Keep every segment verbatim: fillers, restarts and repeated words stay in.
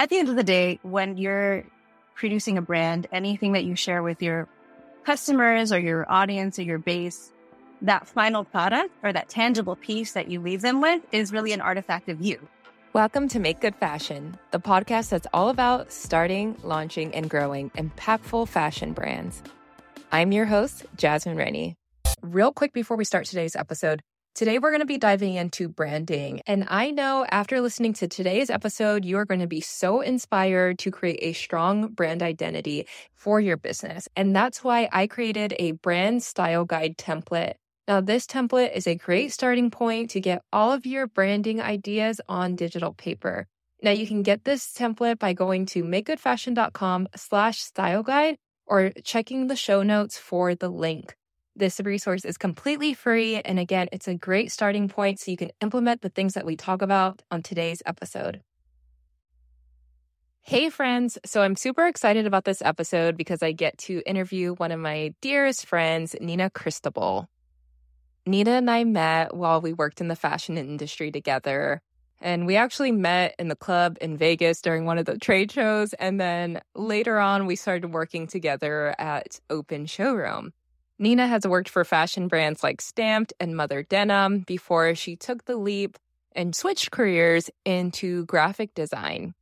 at the end of the day, when you're producing a brand, anything that you share with your customers or your audience or your base, that final product or that tangible piece that you leave them with is really an artifact of you. Welcome to Make Good Fashion, the podcast that's all about starting, launching, and growing impactful fashion brands. I'm your host, Jasmine Rennie. Real quick before we start today's episode, today we're going to be diving into branding. And I know after listening to today's episode, you are going to be so inspired to create a strong brand identity for your business. And that's why I created a brand style guide template. Now, this template is a great starting point to get all of your branding ideas on digital paper. Now, you can get this template by going to makegoodfashion.com slash style guide or checking the show notes for the link. This resource is completely free. And again, it's a great starting point so you can implement the things that we talk about on today's episode. Hey, friends. So I'm super excited about this episode because I get to interview one of my dearest friends, Nina Cristobal. Nina and I met while we worked in the fashion industry together, and we actually met in the club in Vegas during one of the trade shows, and then later on, we started working together at Open Showroom. Nina has worked for fashion brands like Stamped and Mother Denim before she took the leap and switched careers into graphic design.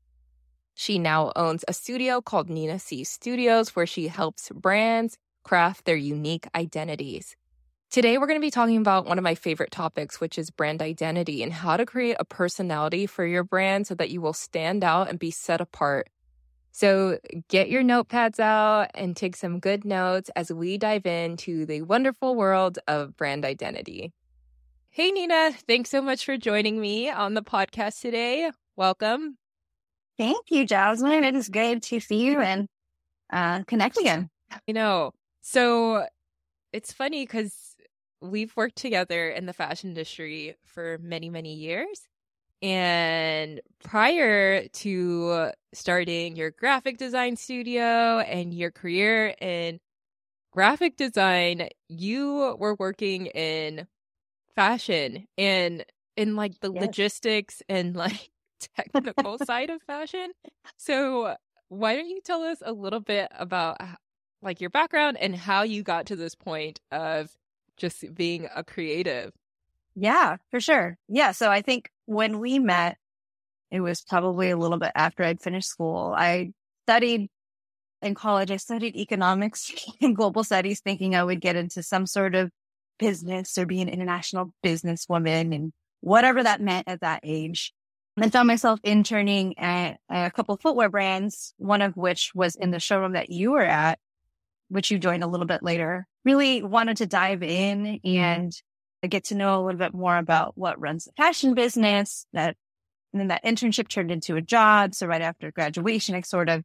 She now owns a studio called Nina C Studios, where she helps brands craft their unique identities. Today, we're going to be talking about one of my favorite topics, which is brand identity and how to create a personality for your brand so that you will stand out and be set apart. So get your notepads out and take some good notes as we dive into the wonderful world of brand identity. Hey, Nina, thanks so much for joining me on the podcast today. Welcome. Thank you, Jasmine. It is good to see you and uh, connect again. You know, so it's funny because we've worked together in the fashion industry for many, many years. And prior to starting your graphic design studio and your career in graphic design, you were working in fashion and in like the yes. logistics and like technical side of fashion. So why don't you tell us a little bit about like your background and how you got to this point of just being a creative? Yeah, for sure. Yeah. So I think when we met, it was probably a little bit after I'd finished school. I studied in college. I studied economics and global studies, thinking I would get into some sort of business or be an international businesswoman and whatever that meant at that age. And then found myself interning at a couple of footwear brands, one of which was in the showroom that you were at, which you joined a little bit later. Really wanted to dive in and get to know a little bit more about what runs the fashion business. That, and then that internship turned into a job. So right after graduation, I sort of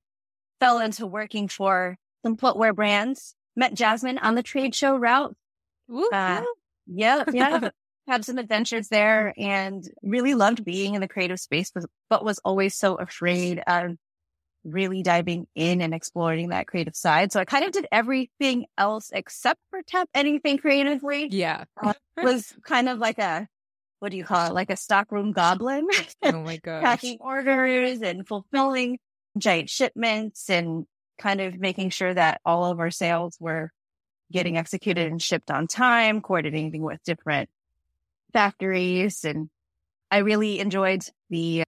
fell into working for some footwear brands. Met Jasmine on the trade show route. Ooh, uh, yeah, yeah. Had some adventures there and really loved being in the creative space, but was always so afraid of really diving in and exploring that creative side. So I kind of did everything else except for tap anything creatively. Yeah. uh, was kind of like a, what do you call it? Like a stockroom goblin. Oh my gosh. Packing orders and fulfilling giant shipments and kind of making sure that all of our sales were getting executed and shipped on time, coordinating with different factories. And I really enjoyed the,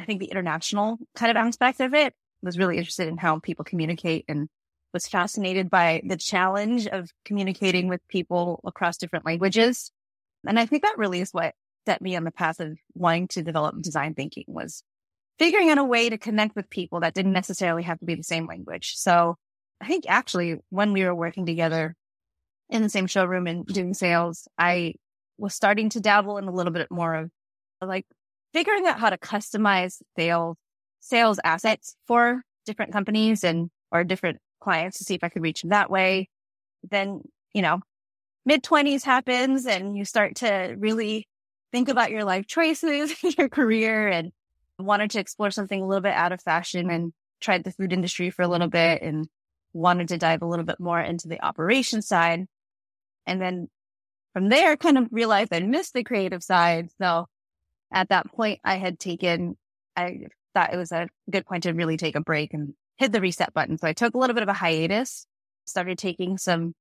I think the international kind of aspect of it. Was really interested in how people communicate and was fascinated by the challenge of communicating with people across different languages. And I think that really is what set me on the path of wanting to develop design thinking, was figuring out a way to connect with people that didn't necessarily have to be the same language. So I think actually when we were working together in the same showroom and doing sales, I was starting to dabble in a little bit more of like figuring out how to customize sales sales assets for different companies and or different clients to see if I could reach them that way. Then, you know, mid-twenties happens and you start to really think about your life choices, your career, and wanted to explore something a little bit out of fashion and tried the food industry for a little bit and wanted to dive a little bit more into the operation side. And then from there, kind of realized I missed the creative side. So at that point, I had taken, I thought it was a good point to really take a break and hit the reset button. So I took a little bit of a hiatus, started taking some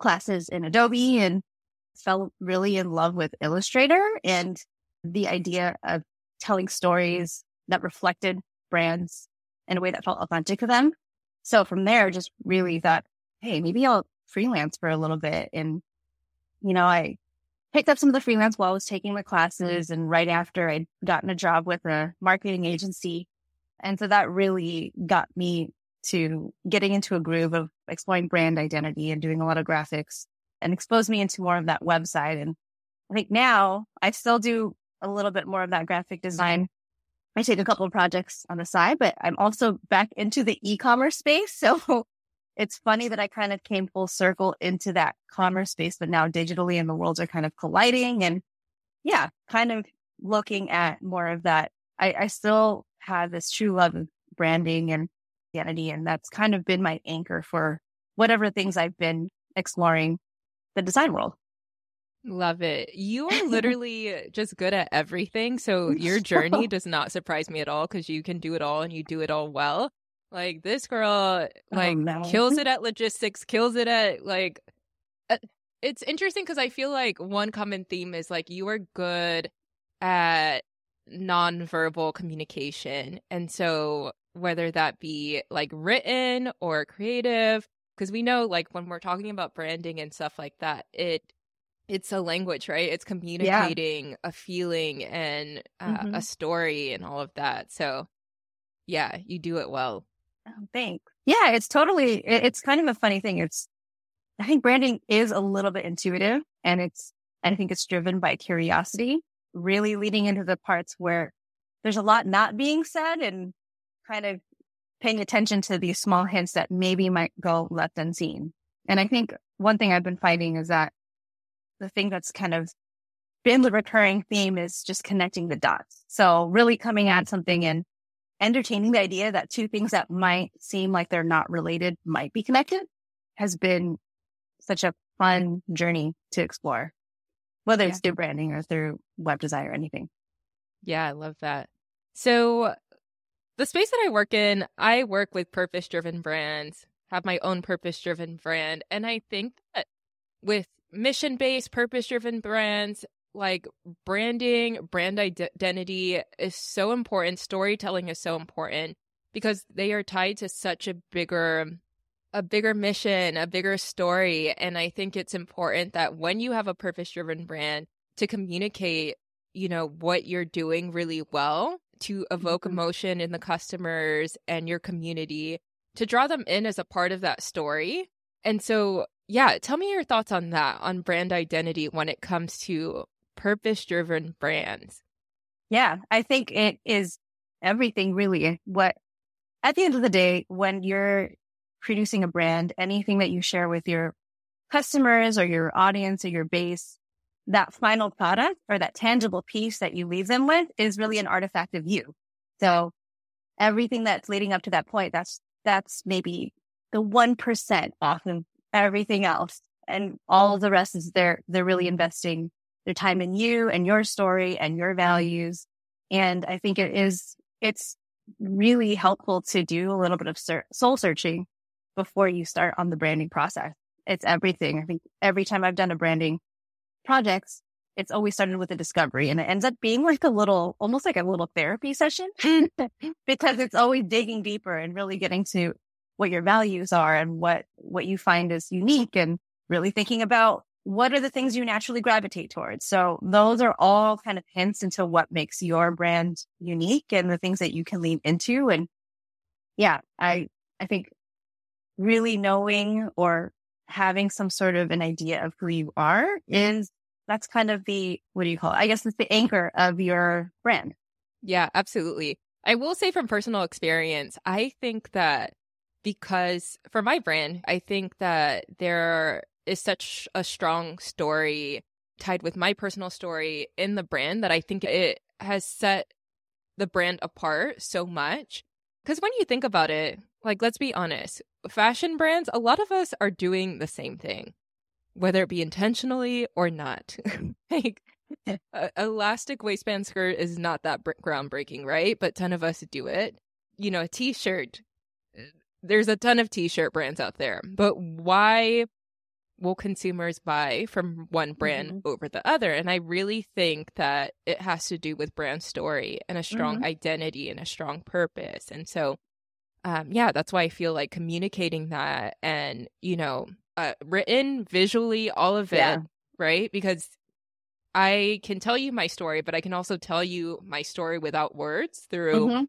classes in Adobe, and fell really in love with Illustrator and the idea of telling stories that reflected brands in a way that felt authentic to them. So from there, just really thought, hey, maybe I'll freelance for a little bit. And, you know, I picked up some of the freelance while I was taking the classes. And right after, I'd gotten a job with a marketing agency. And so that really got me to getting into a groove of exploring brand identity and doing a lot of graphics, and exposed me into more of that website. And I think now I still do a little bit more of that graphic design. I take a couple of projects on the side, but I'm also back into the e-commerce space. So it's funny that I kind of came full circle into that commerce space, but now digitally, and the worlds are kind of colliding. And yeah, kind of looking at more of that. I, I still have this true love of branding and identity, and that's kind of been my anchor for whatever things I've been exploring the design world. Love it. You are literally just good at everything. So your journey does not surprise me at all, because you can do it all and you do it all well. Like this girl, like oh, no. kills it at logistics, kills it at like, uh, it's interesting because I feel like one common theme is like you are good at nonverbal communication. And so whether that be like written or creative, because we know like when we're talking about branding and stuff like that, it It's a language, right? It's communicating yeah. a feeling and uh, mm-hmm. a story and all of that. So yeah, you do it well. Oh, thanks. Yeah, it's totally, it, it's kind of a funny thing. It's, I think branding is a little bit intuitive, and it's, I think it's driven by curiosity, really leading into the parts where there's a lot not being said and kind of paying attention to these small hints that maybe might go left unseen. And I think one thing I've been finding is that the thing that's kind of been the recurring theme is just connecting the dots. So really coming at something and entertaining the idea that two things that might seem like they're not related might be connected has been such a fun journey to explore, whether yeah. it's through branding or through web design or anything. Yeah, I love that. So the space that I work in, I work with purpose-driven brands, have my own purpose-driven brand. And I think that with mission-based, purpose-driven brands, like branding, brand identity is so important. Storytelling is so important because they are tied to such a bigger, a bigger mission, a bigger story. And I think it's important that when you have a purpose-driven brand to communicate, you know, what you're doing really well, to evoke mm-hmm. emotion in the customers and your community, to draw them in as a part of that story. And so yeah, tell me your thoughts on that, on brand identity when it comes to purpose-driven brands. Yeah, I think it is everything really. What at the end of the day, when you're producing a brand, anything that you share with your customers or your audience or your base, that final product or that tangible piece that you leave them with is really an artifact of you. So everything that's leading up to that point, that's that's maybe the one percent off of everything else, and all the rest is they're they're really investing their time in you and your story and your values. And I think it is it's really helpful to do a little bit of ser- soul searching before you start on the branding process. It's everything. I think every time I've done a branding project, it's always started with a discovery, and it ends up being like a little, almost like a little therapy session, because it's always digging deeper and really getting to what your values are and what, what you find is unique, and really thinking about what are the things you naturally gravitate towards. So those are all kind of hints into what makes your brand unique and the things that you can lean into. And yeah, I, I think really knowing or having some sort of an idea of who you are is that's kind of the, what do you call it? I guess it's the anchor of your brand. Yeah, absolutely. I will say from personal experience, I think that because for my brand, I think that there is such a strong story tied with my personal story in the brand that I think it has set the brand apart so much. Because when you think about it, like, let's be honest, fashion brands, a lot of us are doing the same thing, whether it be intentionally or not. Like, A elastic waistband skirt is not that br- groundbreaking, right? But ton of us do it. You know, a t-shirt. There's a ton of t-shirt brands out there. But why will consumers buy from one brand mm-hmm. over the other? And I really think that it has to do with brand story and a strong mm-hmm. identity and a strong purpose. And so, um, yeah, that's why I feel like communicating that and, you know, uh, written, visually, all of it, yeah. right? Because I can tell you my story, but I can also tell you my story without words through mm-hmm.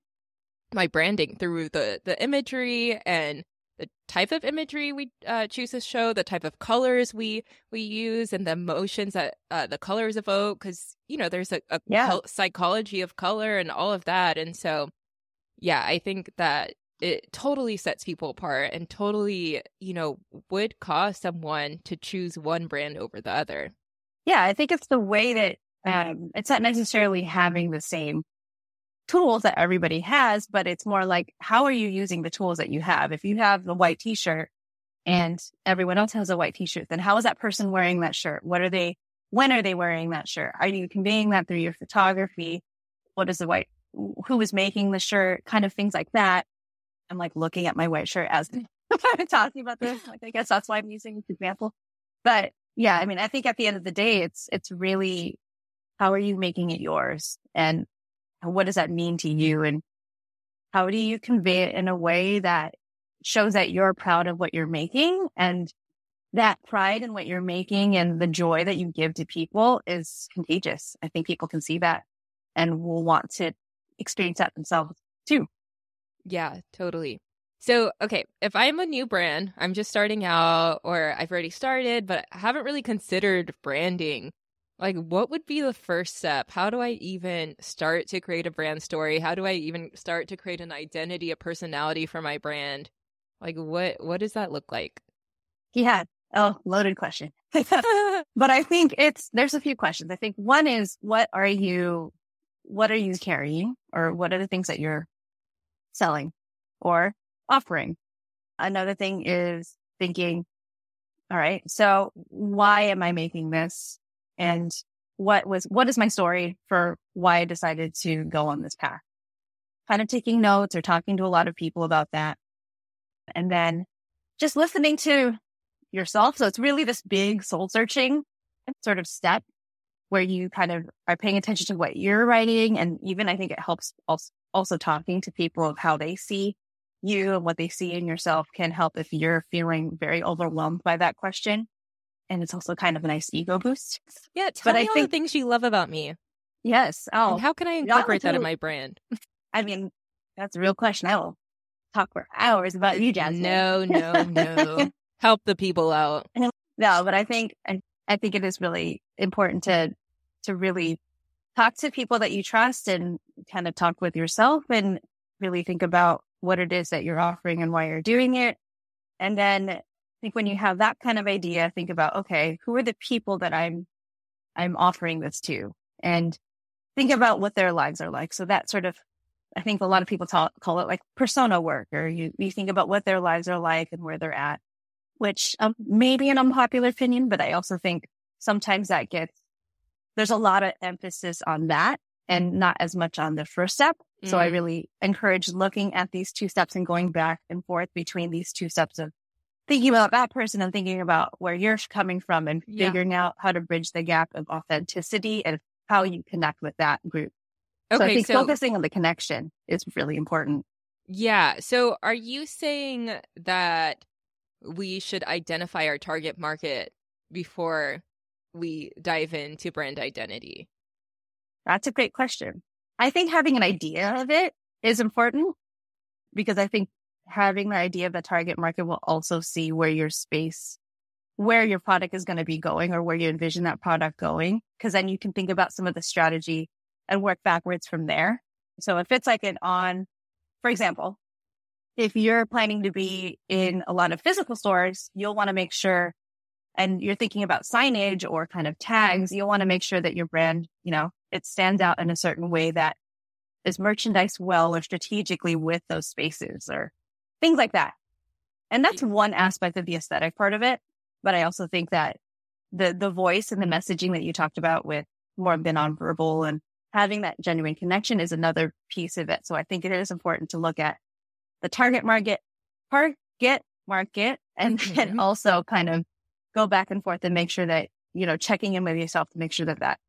my branding, through the, the imagery and the type of imagery we uh, choose to show, the type of colors we we use, and the emotions that uh, the colors evoke, because, you know, there's a, a yeah. col- psychology of color and all of that. And so, yeah, I think that it totally sets people apart and totally, you know, would cause someone to choose one brand over the other. Yeah, I think it's the way that um, it's not necessarily having the same tools that everybody has, but it's more like, how are you using the tools that you have? If you have the white t-shirt and everyone else has a white t-shirt, then how is that person wearing that shirt? What are they, when are they wearing that shirt? Are you conveying that through your photography? What is the white, who is making the shirt? Kind of things like that. I'm like looking at my white shirt as I'm talking about this. Like, I guess that's why I'm using this example. But yeah, I mean, I think at the end of the day, it's, it's really, how are you making it yours? And what does that mean to you? And how do you convey it in a way that shows that you're proud of what you're making? And that pride in what you're making and the joy that you give to people is contagious. I think people can see that and will want to experience that themselves too. Yeah, totally. So, okay, if I'm a new brand, I'm just starting out, or I've already started, but I haven't really considered branding. Like, what would be the first step? How do I even start to create a brand story? How do I even start to create an identity, a personality for my brand? Like, what what does that look like? Yeah. Oh, loaded question. But I think it's, there's a few questions. I think one is, what are you, what are you carrying? Or what are the things that you're selling or offering? Another thing is thinking, all right, so why am I making this? And what was, what is my story for why I decided to go on this path? Kind of taking notes or talking to a lot of people about that. And then just listening to yourself. So it's really this big soul searching sort of step where you kind of are paying attention to what you're writing. And even I think it helps also, also talking to people of how they see you and what they see in yourself can help if you're feeling very overwhelmed by that question. And it's also kind of a nice ego boost. Yeah, tell but me I all think, the things you love about me. Yes. Oh, and how can I incorporate that in my brand? I mean, that's a real question. I will talk for hours about you, Jasmine. No, no, no. Help the people out. No, but I think I, I think it is really important to to really talk to people that you trust and kind of talk with yourself and really think about what it is that you're offering and why you're doing it. And then I think when you have that kind of idea, think about, okay, who are the people that I'm I'm offering this to? And think about what their lives are like. So that sort of, I think a lot of people talk, call it like persona work, or you, you think about what their lives are like and where they're at, which um, may be an unpopular opinion, but I also think sometimes that gets, there's a lot of emphasis on that and not as much on the first step. Mm-hmm. So I really encourage looking at these two steps and going back and forth between these two steps of thinking about that person and thinking about where you're coming from and yeah. figuring out how to bridge the gap of authenticity and how you connect with that group. Okay, so I think so, focusing on the connection is really important. Yeah. So are you saying that we should identify our target market before we dive into brand identity? That's a great question. I think having an idea of it is important, because I think having the idea of the target market will also see where your space, where your product is going to be going, or where you envision that product going, because then you can think about some of the strategy and work backwards from there. So if it's like an on, for example, if you're planning to be in a lot of physical stores, you'll want to make sure, and you're thinking about signage or kind of tags, you'll want to make sure that your brand, you know, it stands out in a certain way that is merchandised well or strategically with those spaces or things like that. And that's one aspect of the aesthetic part of it. But I also think that the the voice and the messaging that you talked about with more been on verbal, and having that genuine connection is another piece of it. So I think it is important to look at the target market, target market, and then mm-hmm. also kind of go back and forth and make sure that, you know, checking in with yourself to make sure that that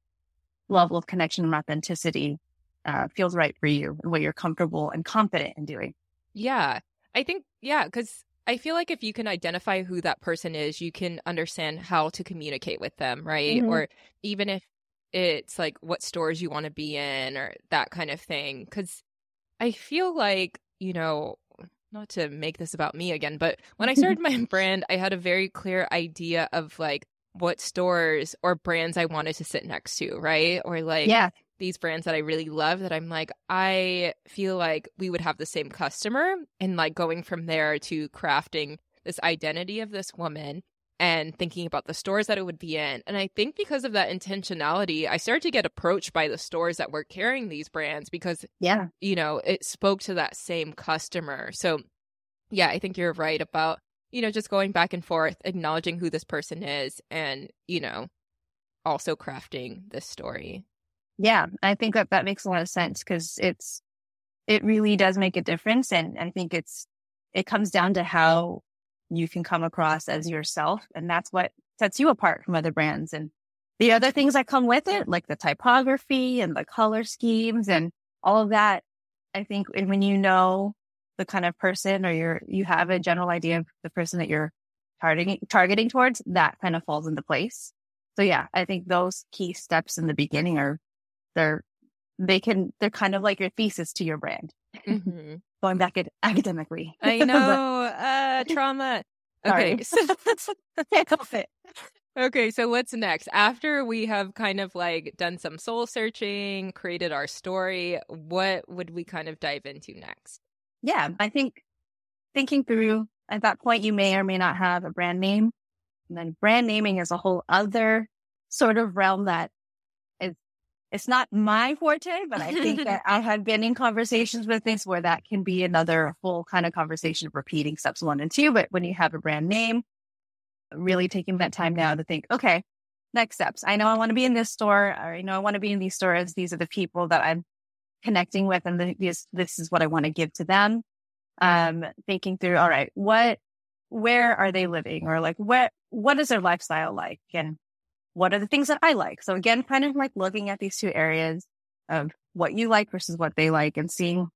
level of connection and authenticity uh, feels right for you and what you're comfortable and confident in doing. Yeah, I think, yeah, because I feel like if you can identify who that person is, you can understand how to communicate with them, right? Mm-hmm. Or even if it's like what stores you want to be in or that kind of thing. Because I feel like, you know, not to make this about me again, but when I started my brand, I had a very clear idea of like what stores or brands I wanted to sit next to, right? Or like yeah. these brands that I really love that I'm like, I feel like we would have the same customer, and like going from there to crafting this identity of this woman and thinking about the stores that it would be in. And I think because of that intentionality, I started to get approached by the stores that were carrying these brands because, yeah, you know, it spoke to that same customer. So yeah, I think you're right about, you know, just going back and forth, acknowledging who this person is and, you know, also crafting this story. Yeah, I think that that makes a lot of sense because it's, it really does make a difference. And I think it's, it comes down to how you can come across as yourself. And that's what sets you apart from other brands. And the other things that come with it, like the typography and the color schemes and all of that, I think when you know the kind of person or you're, you have a general idea of the person that you're targeting, targeting towards, that kind of falls into place. So yeah, I think those key steps in the beginning are They're, they can, they're kind of like your thesis to your brand. Mm-hmm. Going back at academically. I know, uh, trauma. Okay. So, can't help it. Okay. So what's next? After we have kind of like done some soul searching, created our story, what would we kind of dive into next? Yeah. I think thinking through at that point, you may or may not have a brand name. And then brand naming is a whole other sort of realm that it's not my forte, but I think that I have been in conversations with things where that can be another full kind of conversation of repeating steps one and two. But when you have a brand name, really taking that time now to think, okay, next steps. I know I want to be in this store. Or I know I want to be in these stores. These are the people that I'm connecting with. And the, this, this is what I want to give to them. Um, thinking through, all right, what, where are they living? Or like, what, what is their lifestyle like? And what are the things that I like? So again, kind of like looking at these two areas of what you like versus what they like and seeing,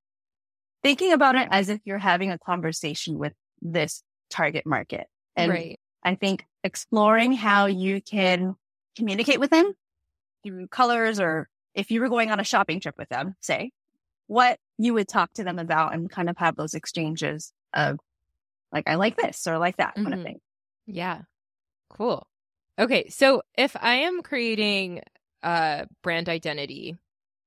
thinking about it as if you're having a conversation with this target market. And right. I think exploring how you can communicate with them through colors, or if you were going on a shopping trip with them, say, what you would talk to them about and kind of have those exchanges of like, I like this or like that mm-hmm. kind of thing. Yeah. Cool. Okay, so if I am creating a brand identity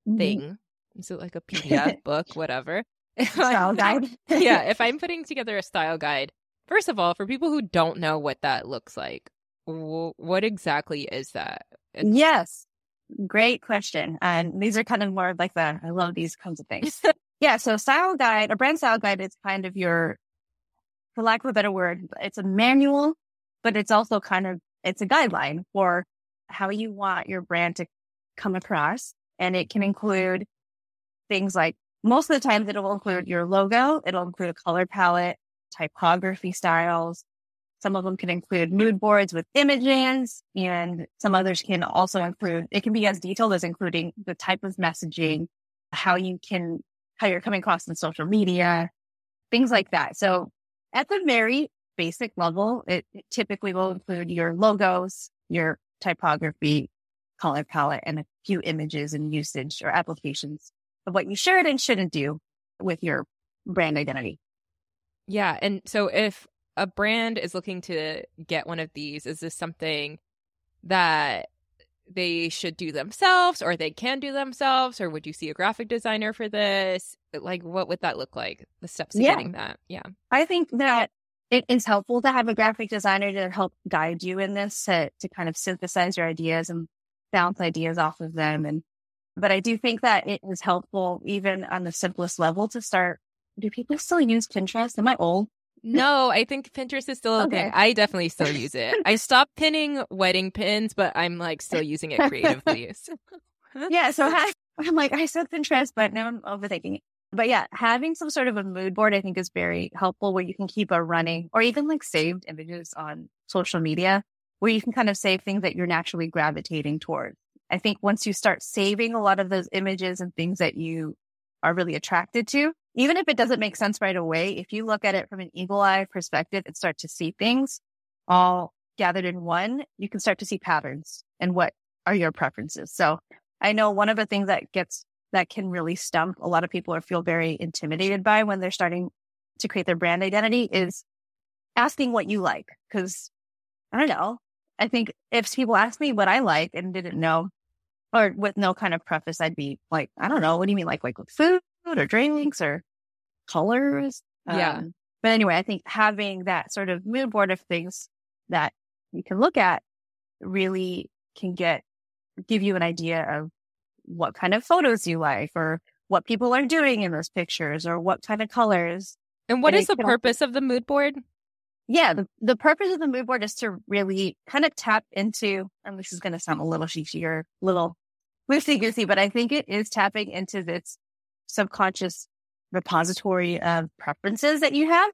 thing, mm-hmm. is it like a P D F book, whatever? Style guide? Yeah, if I'm putting together a style guide, first of all, for people who don't know what that looks like, w- what exactly is that? It's- yes, great question. And um, these are kind of more like the, I love these kinds of things. Yeah, so style guide, a brand style guide is kind of your, for lack of a better word, it's a manual, but it's also kind of, it's a guideline for how you want your brand to come across. And it can include things like, most of the time, it will include your logo. It'll include a color palette, typography styles. Some of them can include mood boards with images, and some others can also include, it can be as detailed as including the type of messaging, how you can, how you're coming across in social media, things like that. So at the very basic level, it, it typically will include your logos, your typography, color palette, and a few images and usage or applications of what you should and shouldn't do with your brand identity. Yeah. And so if a brand is looking to get one of these, is this something that they should do themselves or they can do themselves? Or would you see a graphic designer for this? Like, what would that look like? The steps to yeah. getting that. Yeah. I think that it is helpful to have a graphic designer to help guide you in this, to, to kind of synthesize your ideas and bounce ideas off of them. And but I do think that it is helpful even on the simplest level to start. Do people still use Pinterest? Am I old? No, I think Pinterest is still okay. okay. I definitely still use it. I stopped pinning wedding pins, but I'm like still using it creatively. Yeah. So ha- I'm like, I said Pinterest, but now I'm overthinking it. But yeah, having some sort of a mood board, I think, is very helpful, where you can keep a running or even like saved images on social media where you can kind of save things that you're naturally gravitating towards. I think once you start saving a lot of those images and things that you are really attracted to, even if it doesn't make sense right away, if you look at it from an eagle eye perspective and start to see things all gathered in one, you can start to see patterns and what are your preferences. So I know one of the things that gets that can really stump a lot of people or feel very intimidated by when they're starting to create their brand identity is asking what you like. Because I don't know, I think if people ask me what I like and didn't know, or with no kind of preface, I'd be like, I don't know, what do you mean? Like, like with food or drinks or colors? Yeah. Um, but anyway, I think having that sort of mood board of things that you can look at really can get, give you an idea of what kind of photos you like, or what people are doing in those pictures, or what kind of colors. And what and is the purpose also... of the mood board? Yeah, the, the purpose of the mood board is to really kind of tap into, and this is going to sound a little sheeshy or a little loosey-goosey, but I think it is tapping into this subconscious repository of preferences that you have.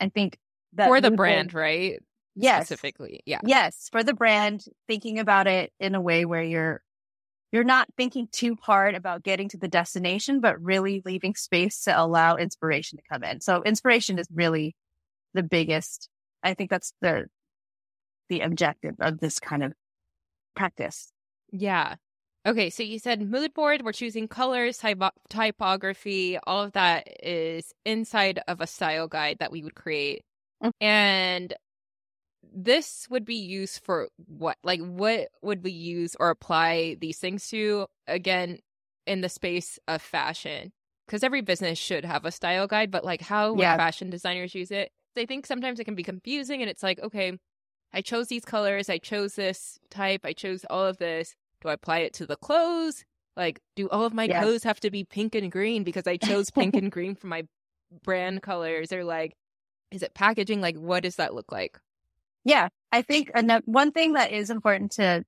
I think that for the brand, board, right? Yes. Specifically, yeah. Yes, for the brand, thinking about it in a way where you're You're not thinking too hard about getting to the destination, but really leaving space to allow inspiration to come in. So inspiration is really the biggest. I think that's the the objective of this kind of practice. Yeah. Okay. So you said mood board, we're choosing colors, typo- typography. All of that is inside of a style guide that we would create. Mm-hmm. And this would be used for what? Like, what would we use or apply these things to, again, in the space of fashion? Because every business should have a style guide, but like how would yeah. fashion designers use it? They think sometimes it can be confusing, and it's like, okay, I chose these colors, I chose this type, I chose all of this. Do I apply it to the clothes? Like, do all of my yes. clothes have to be pink and green because I chose pink and green for my brand colors? Or like, is it packaging? Like, what does that look like? Yeah, I think one thing that is important to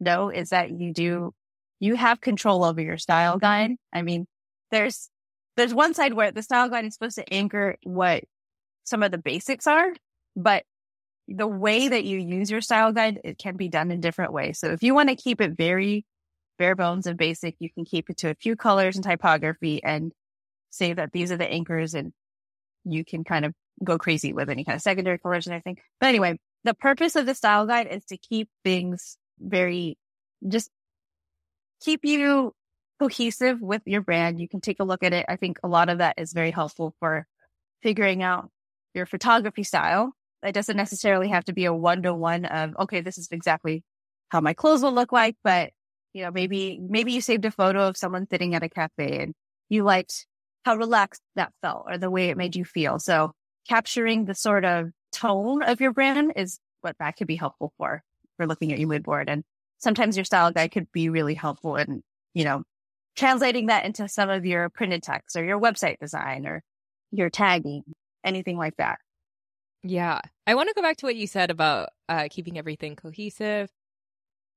know is that you do, you have control over your style guide. I mean, there's there's one side where the style guide is supposed to anchor what some of the basics are, but the way that you use your style guide, it can be done in different ways. So if you want to keep it very bare bones and basic, you can keep it to a few colors and typography and say that these are the anchors, and you can kind of go crazy with any kind of secondary colors and everything. But anyway, the purpose of the style guide is to keep things very, just keep you cohesive with your brand. You can take a look at it. I think a lot of that is very helpful for figuring out your photography style. It doesn't necessarily have to be a one-to-one of, okay, this is exactly how my clothes will look like. But, you know, maybe, maybe you saved a photo of someone sitting at a cafe and you liked how relaxed that felt or the way it made you feel. So capturing the sort of tone of your brand is what that could be helpful for for looking at your mood board. And sometimes your style guide could be really helpful in, you know, translating that into some of your printed text or your website design or your tagging, anything like that. Yeah. I want to go back to what you said about uh, keeping everything cohesive.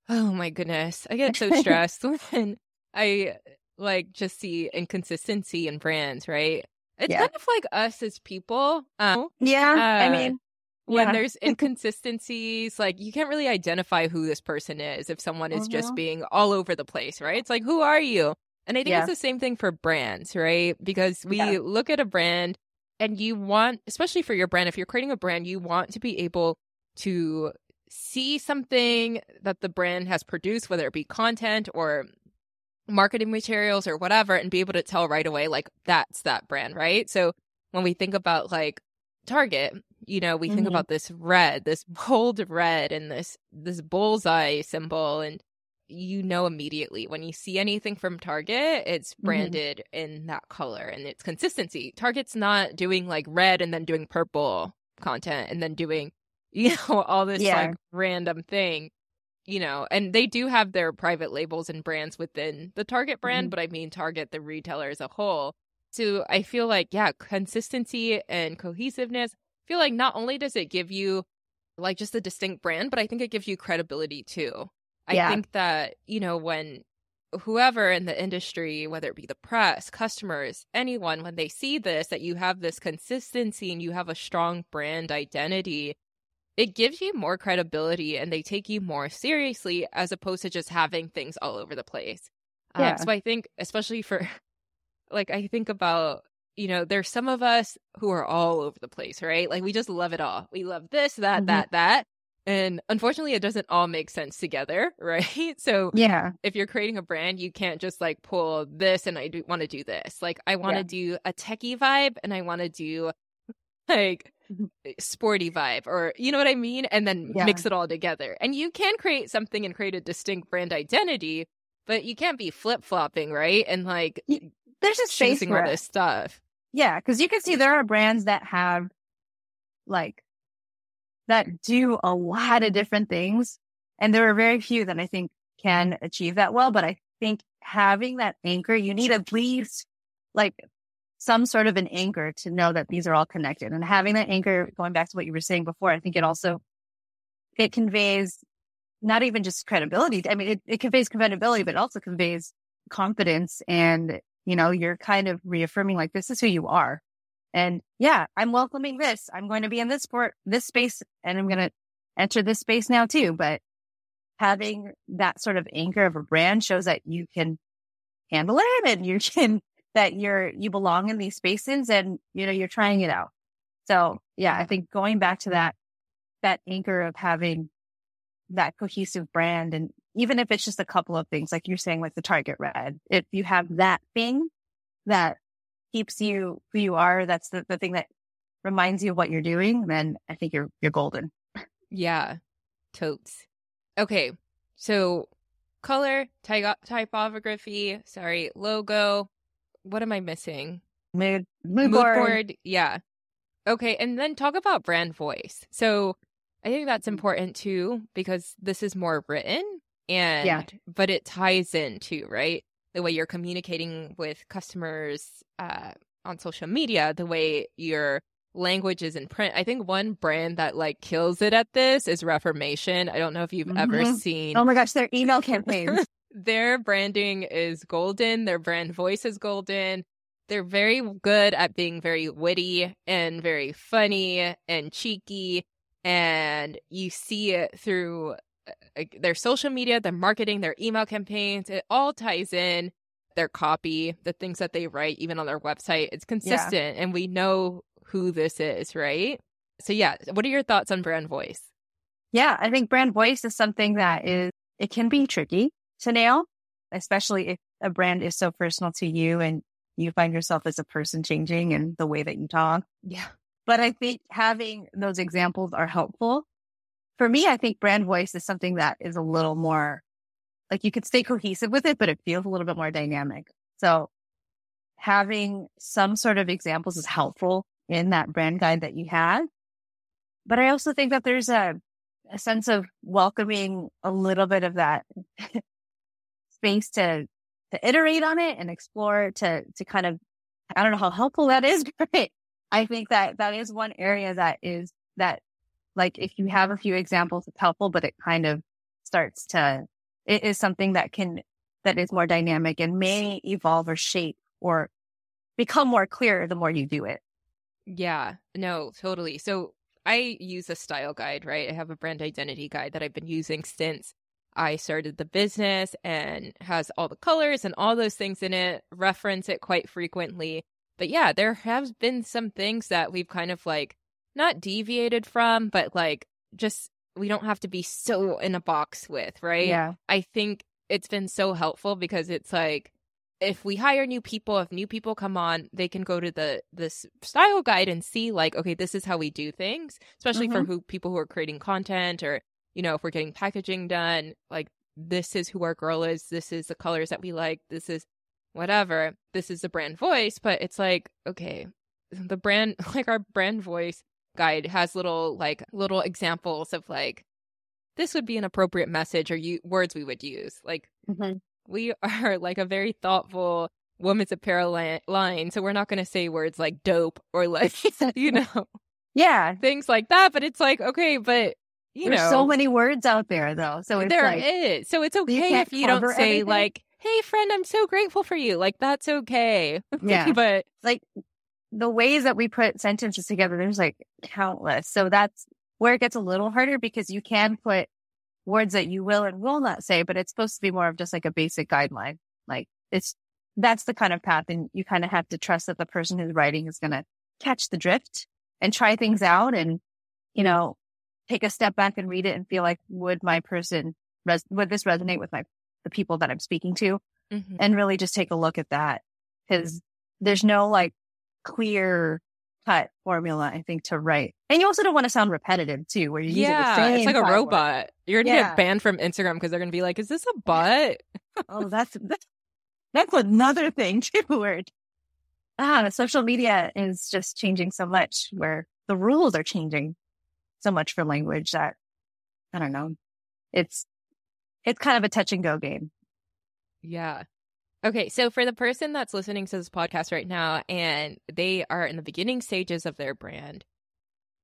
Oh my goodness. I get so stressed when I like just see inconsistency in brands, right? It's yeah. kind of like us as people. Um, yeah. Uh, I mean, when yeah. there's inconsistencies, like you can't really identify who this person is if someone is mm-hmm. just being all over the place, right? It's like, who are you? And I think yeah. it's the same thing for brands, right? Because we yeah. look at a brand and you want, especially for your brand, if you're creating a brand, you want to be able to see something that the brand has produced, whether it be content or marketing materials or whatever, and be able to tell right away, like, that's that brand, right? So when we think about like Target, you know, we mm-hmm. think about this red, this bold red, and this this bullseye symbol, and you know immediately when you see anything from Target, it's branded mm-hmm. in that color and it's consistency. Target's not doing like red and then doing purple content and then doing, you know, all this yeah. like random thing. You know, and they do have their private labels and brands within the Target brand, mm-hmm. but I mean Target, the retailer as a whole. So I feel like, yeah, consistency and cohesiveness. feel like not only does it give you like just a distinct brand, but I think it gives you credibility too. I yeah. think that, you know, when whoever in the industry, whether it be the press, customers, anyone, when they see this, that you have this consistency and you have a strong brand identity, it gives you more credibility and they take you more seriously as opposed to just having things all over the place. Yeah. Um, so I think especially for like, I think about, you know, there's some of us who are all over the place, right? Like we just love it all. We love this, that, mm-hmm. that, that. And unfortunately, it doesn't all make sense together, right? So yeah. if you're creating a brand, you can't just like pull this and I do want to do this. Like I want to yeah. do a techie vibe and I want to do like sporty vibe or you know what I mean? And then yeah. mix it all together. And you can create something and create a distinct brand identity, but you can't be flip-flopping, right? And like you, there's a space for all it. This stuff. Yeah, because you can see there are brands that have like that do a lot of different things. And there are very few that I think can achieve that well. But I think having that anchor, you need at least like some sort of an anchor to know that these are all connected. And having that anchor, going back to what you were saying before, I think it also, it conveys not even just credibility. I mean, it, it conveys credibility, but it also conveys confidence. And, you know, you're kind of reaffirming like, this is who you are. And yeah, I'm welcoming this. I'm going to be in this sport, this space, and I'm going to enter this space now too. But having that sort of anchor of a brand shows that you can handle it and you can, that you're, you belong in these spaces and, you know, you're trying it out. So yeah, I think going back to that, that anchor of having that cohesive brand. And even if it's just a couple of things, like you're saying, like the Target red, if you have that thing that keeps you who you are, that's the, the thing that reminds you of what you're doing, then I think you're you're golden. Yeah, totes. Okay, so color, ty- typography, sorry, logo. What am I missing? Mood, mood, mood board. board. Yeah. Okay, and then talk about brand voice. So I think that's important too, because this is more written and yeah. but it ties in too, right? The way you're communicating with customers uh, on social media, the way your language is in print. I think one brand that like kills it at this is Reformation. I don't know if you've mm-hmm. ever seen. Oh my gosh, their email campaigns. Their branding is golden. Their brand voice is golden. They're very good at being very witty and very funny and cheeky. And you see it through their social media, their marketing, their email campaigns. It all ties in. Their copy, the things that they write, even on their website, it's consistent. Yeah. And we know who this is, right? So yeah, what are your thoughts on brand voice? Yeah, I think brand voice is something that is, it can be tricky to nail, especially if a brand is so personal to you and you find yourself as a person changing and the way that you talk. Yeah. But I think having those examples are helpful. For me, I think brand voice is something that is a little more, like you could stay cohesive with it, but it feels a little bit more dynamic. So having some sort of examples is helpful in that brand guide that you had. But I also think that there's a, a sense of welcoming a little bit of that space to to iterate on it and explore to to kind of, I don't know how helpful that is, but I think that that is one area that is that like if you have a few examples, it's helpful, but it kind of starts to, it is something that can, that is more dynamic and may evolve or shape or become more clear the more you do it. Yeah, no, totally. So I use a style guide, right? I have a brand identity guide that I've been using since I started the business and has all the colors and all those things in it, reference it quite frequently. But yeah, there have been some things that we've kind of like, not deviated from, but like just we don't have to be so in a box with, right? Yeah. I think it's been so helpful because it's like if we hire new people, if new people come on, they can go to the this style guide and see like, okay, this is how we do things, especially mm-hmm. for who people who are creating content or, you know, if we're getting packaging done, like this is who our girl is. This is the colors that we like. This is whatever. This is the brand voice. But it's like, okay, the brand, like our brand voice guide has little like little examples of like this would be an appropriate message or you words we would use like mm-hmm. we are like a very thoughtful women's apparel li- line, so we're not going to say words like dope or like you know yeah, things like that. But it's like, okay, but you There's know, so many words out there though. So it's there like, is. So it's okay you if you don't say everything. Like, hey friend, I'm so grateful for you. Like, that's okay. Yeah. But like the ways that we put sentences together, there's like countless. So that's where it gets a little harder because you can put words that you will and will not say, but it's supposed to be more of just like a basic guideline. Like it's, that's the kind of path. And you kind of have to trust that the person who's writing is going to catch the drift and try things out and, you know, take a step back and read it and feel like, would my person, res- would this resonate with my, the people that I'm speaking to? Mm-hmm. And really just take a look at that because there's no like clear cut formula, I think, to write. And you also don't want to sound repetitive too, where you yeah, use it the same. It's like a robot. Word. You're going to yeah. get banned from Instagram because they're going to be like, is this a butt? Oh, that's, that's, that's another thing too, where ah, social media is just changing so much where the rules are changing so much for language that, I don't know, it's, it's kind of a touch and go game. Yeah. Okay. So for the person that's listening to this podcast right now and they are in the beginning stages of their brand,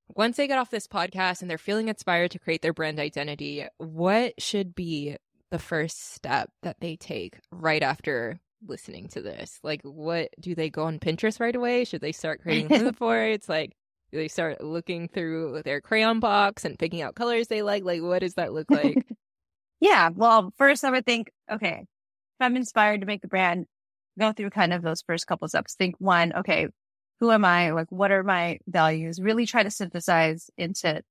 once they get off this podcast and they're feeling inspired to create their brand identity, what should be the first step that they take right after listening to this? Like, what do they go on Pinterest right away? Should they start creating mood boards? Like, do they start looking through their crayon box and picking out colors they like? Like, what does that look like? Yeah. Well, first I would think, okay, if I'm inspired to make the brand, go through kind of those first couple steps. Think one, okay, who am I? Like, what are my values? Really try to synthesize into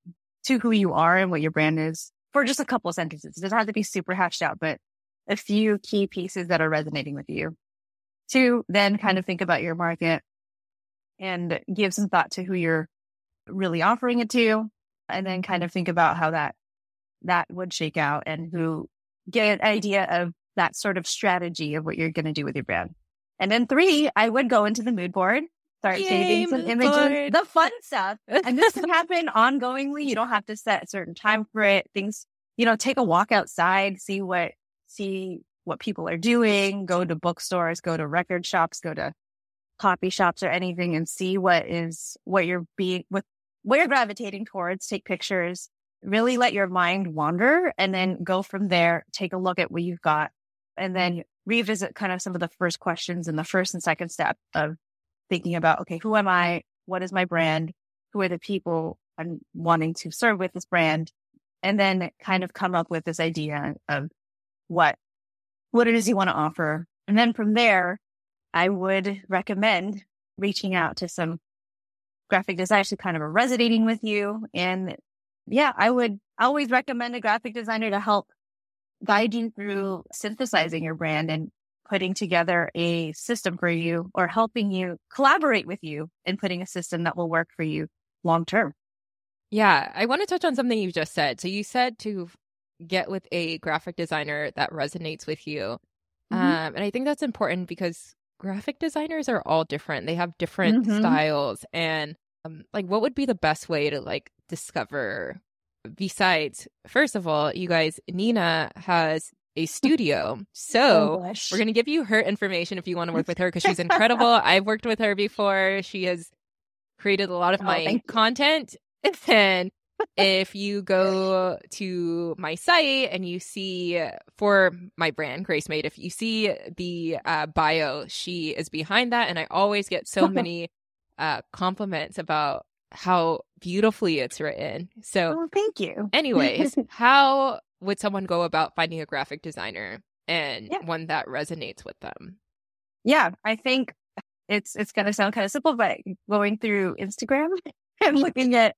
to who you are and what your brand is for just a couple of sentences. It doesn't have to be super hashed out, but a few key pieces that are resonating with you. Two, then kind of think about your market and give some thought to who you're really offering it to. And then kind of think about how that, that would shake out and who get an idea of that sort of strategy of what you're going to do with your brand. And then three, I would go into the mood board. Start Yay, saving some images, board. The fun stuff. And this can happen ongoingly. You don't have to set a certain time for it. Things, you know, take a walk outside, see what, see what people are doing, go to bookstores, go to record shops, go to coffee shops or anything and see what is, what you're being, what, what you're gravitating towards. Take pictures, really let your mind wander and then go from there, take a look at what you've got and then revisit kind of some of the first questions in the first and second step of thinking about, okay, who am I? What is my brand? Who are the people I'm wanting to serve with this brand? And then kind of come up with this idea of what, what it is you want to offer. And then from there, I would recommend reaching out to some graphic designers who kind of are resonating with you. And yeah, I would always recommend a graphic designer to help guide you through synthesizing your brand and putting together a system for you or helping you collaborate with you and putting a system that will work for you long term. Yeah. I want to touch on something you just said. So you said to get with a graphic designer that resonates with you. Mm-hmm. Um, and I think that's important because graphic designers are all different. They have different mm-hmm. styles and um, like, what would be the best way to like discover besides, first of all, you guys, Nina has a studio. So oh, we're going to give you her information if you want to work with her because she's incredible. I've worked with her before. She has created a lot of oh, my content. And if you go to my site and you see for my brand, Grace Made, if you see the uh, bio, she is behind that. And I always get so many uh, compliments about how beautifully it's written. So oh, thank you. Anyways, how would someone go about finding a graphic designer and yeah. one that resonates with them? Yeah, I think it's it's going to sound kind of simple, but going through Instagram and looking at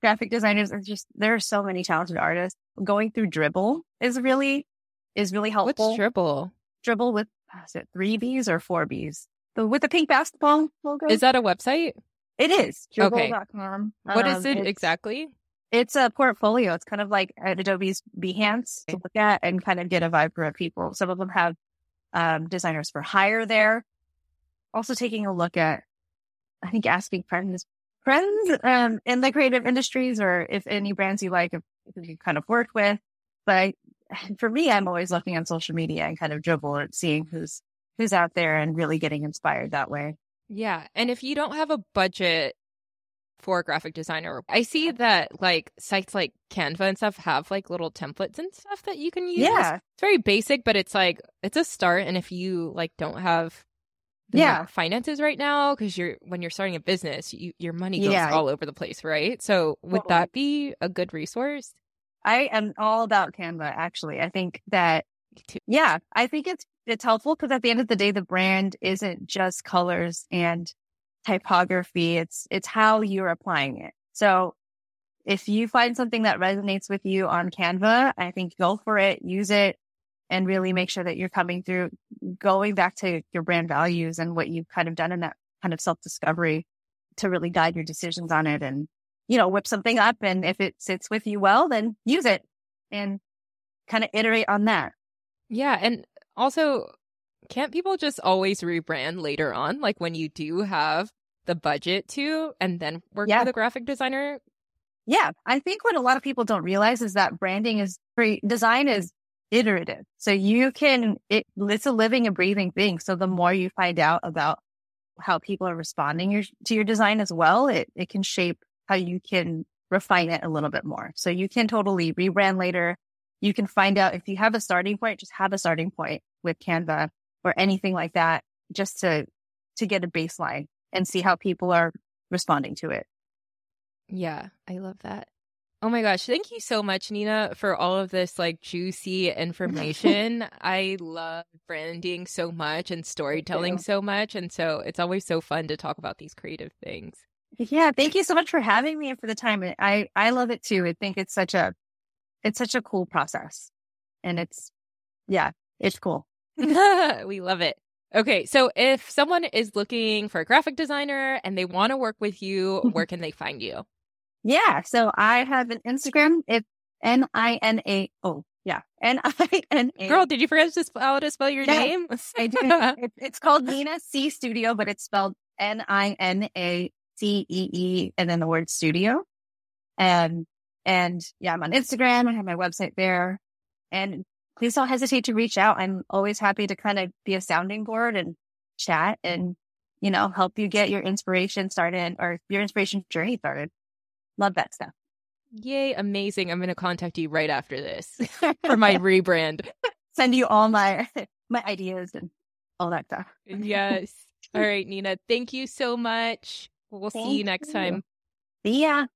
graphic designers, are just there are so many talented artists. Going through Dribbble is really is really helpful. What's Dribbble? Dribbble with is it three B's or four B's? The with the pink basketball logo. Is that a website? It is. Dribbble dot com. Okay. What um, is it exactly? It's a portfolio. It's kind of like Adobe's Behance to look at and kind of get a vibe for a people. Some of them have um, designers for hire there. Also taking a look at, I think, asking friends friends um, in the creative industries or if any brands you like, if, if you kind of worked with. But I, for me, I'm always looking on social media and kind of Dribbble and seeing who's who's out there and really getting inspired that way. Yeah. And if you don't have a budget for graphic designer. I see that like sites like Canva and stuff have like little templates and stuff that you can use. Yeah. It's very basic, but it's like, it's a start. And if you like don't have the yeah. like, finances right now, because you're when you're starting a business, you, your money goes yeah. all over the place, right? So would totally. that be a good resource? I am all about Canva, actually. I think that, yeah, I think it's it's helpful because at the end of the day, the brand isn't just colors and typography. It's it's how you're applying it. So if you find something that resonates with you on Canva, I think go for it, use it, and really make sure that you're coming through, going back to your brand values and what you've kind of done in that kind of self-discovery to really guide your decisions on it and, you know, whip something up. And if it sits with you well, then use it and kind of iterate on that. Yeah. And also, can't people just always rebrand later on? Like when you do have the budget to and then work yeah. with a graphic designer? Yeah. I think what a lot of people don't realize is that branding is free. Design is iterative. So you can, it, it's a living and breathing thing. So the more you find out about how people are responding your, to your design as well, it, it can shape how you can refine it a little bit more. So you can totally rebrand later. You can find out if you have a starting point, just have a starting point with Canva or anything like that, just to to get a baseline and see how people are responding to it. Yeah, I love that. Oh my gosh, thank you so much, Nina, for all of this like juicy information. I love branding so much and storytelling so much. And so it's always so fun to talk about these creative things. Yeah, thank you so much for having me and for the time. I, I love it too. I think it's such a It's such a cool process. And it's, yeah, it's cool. We love it. Okay. So if someone is looking for a graphic designer and they want to work with you, where can they find you? Yeah. So I have an Instagram. It's N I N A O. Yeah. N I N A. Girl, did you forget to spell, how to spell your yeah, name? I did. It, it's called Nina C Studio, but it's spelled N I N A C E E and then the word studio. And And yeah, I'm on Instagram. I have my website there. And please don't hesitate to reach out. I'm always happy to kind of be a sounding board and chat and, you know, help you get your inspiration started or your inspiration journey started. Love that stuff. Yay. Amazing. I'm going to contact you right after this for my rebrand. Send you all my, my ideas and all that stuff. Yes. All right, Nina. Thank you so much. We'll thank see you next you. time. See ya.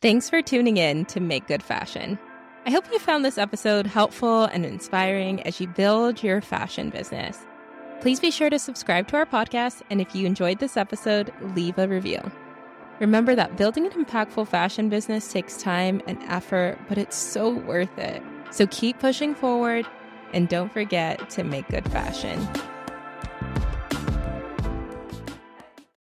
Thanks for tuning in to Make Good Fashion. I hope you found this episode helpful and inspiring as you build your fashion business. Please be sure to subscribe to our podcast, and if you enjoyed this episode, leave a review. Remember that building an impactful fashion business takes time and effort, but it's so worth it. So keep pushing forward, and don't forget to make good fashion.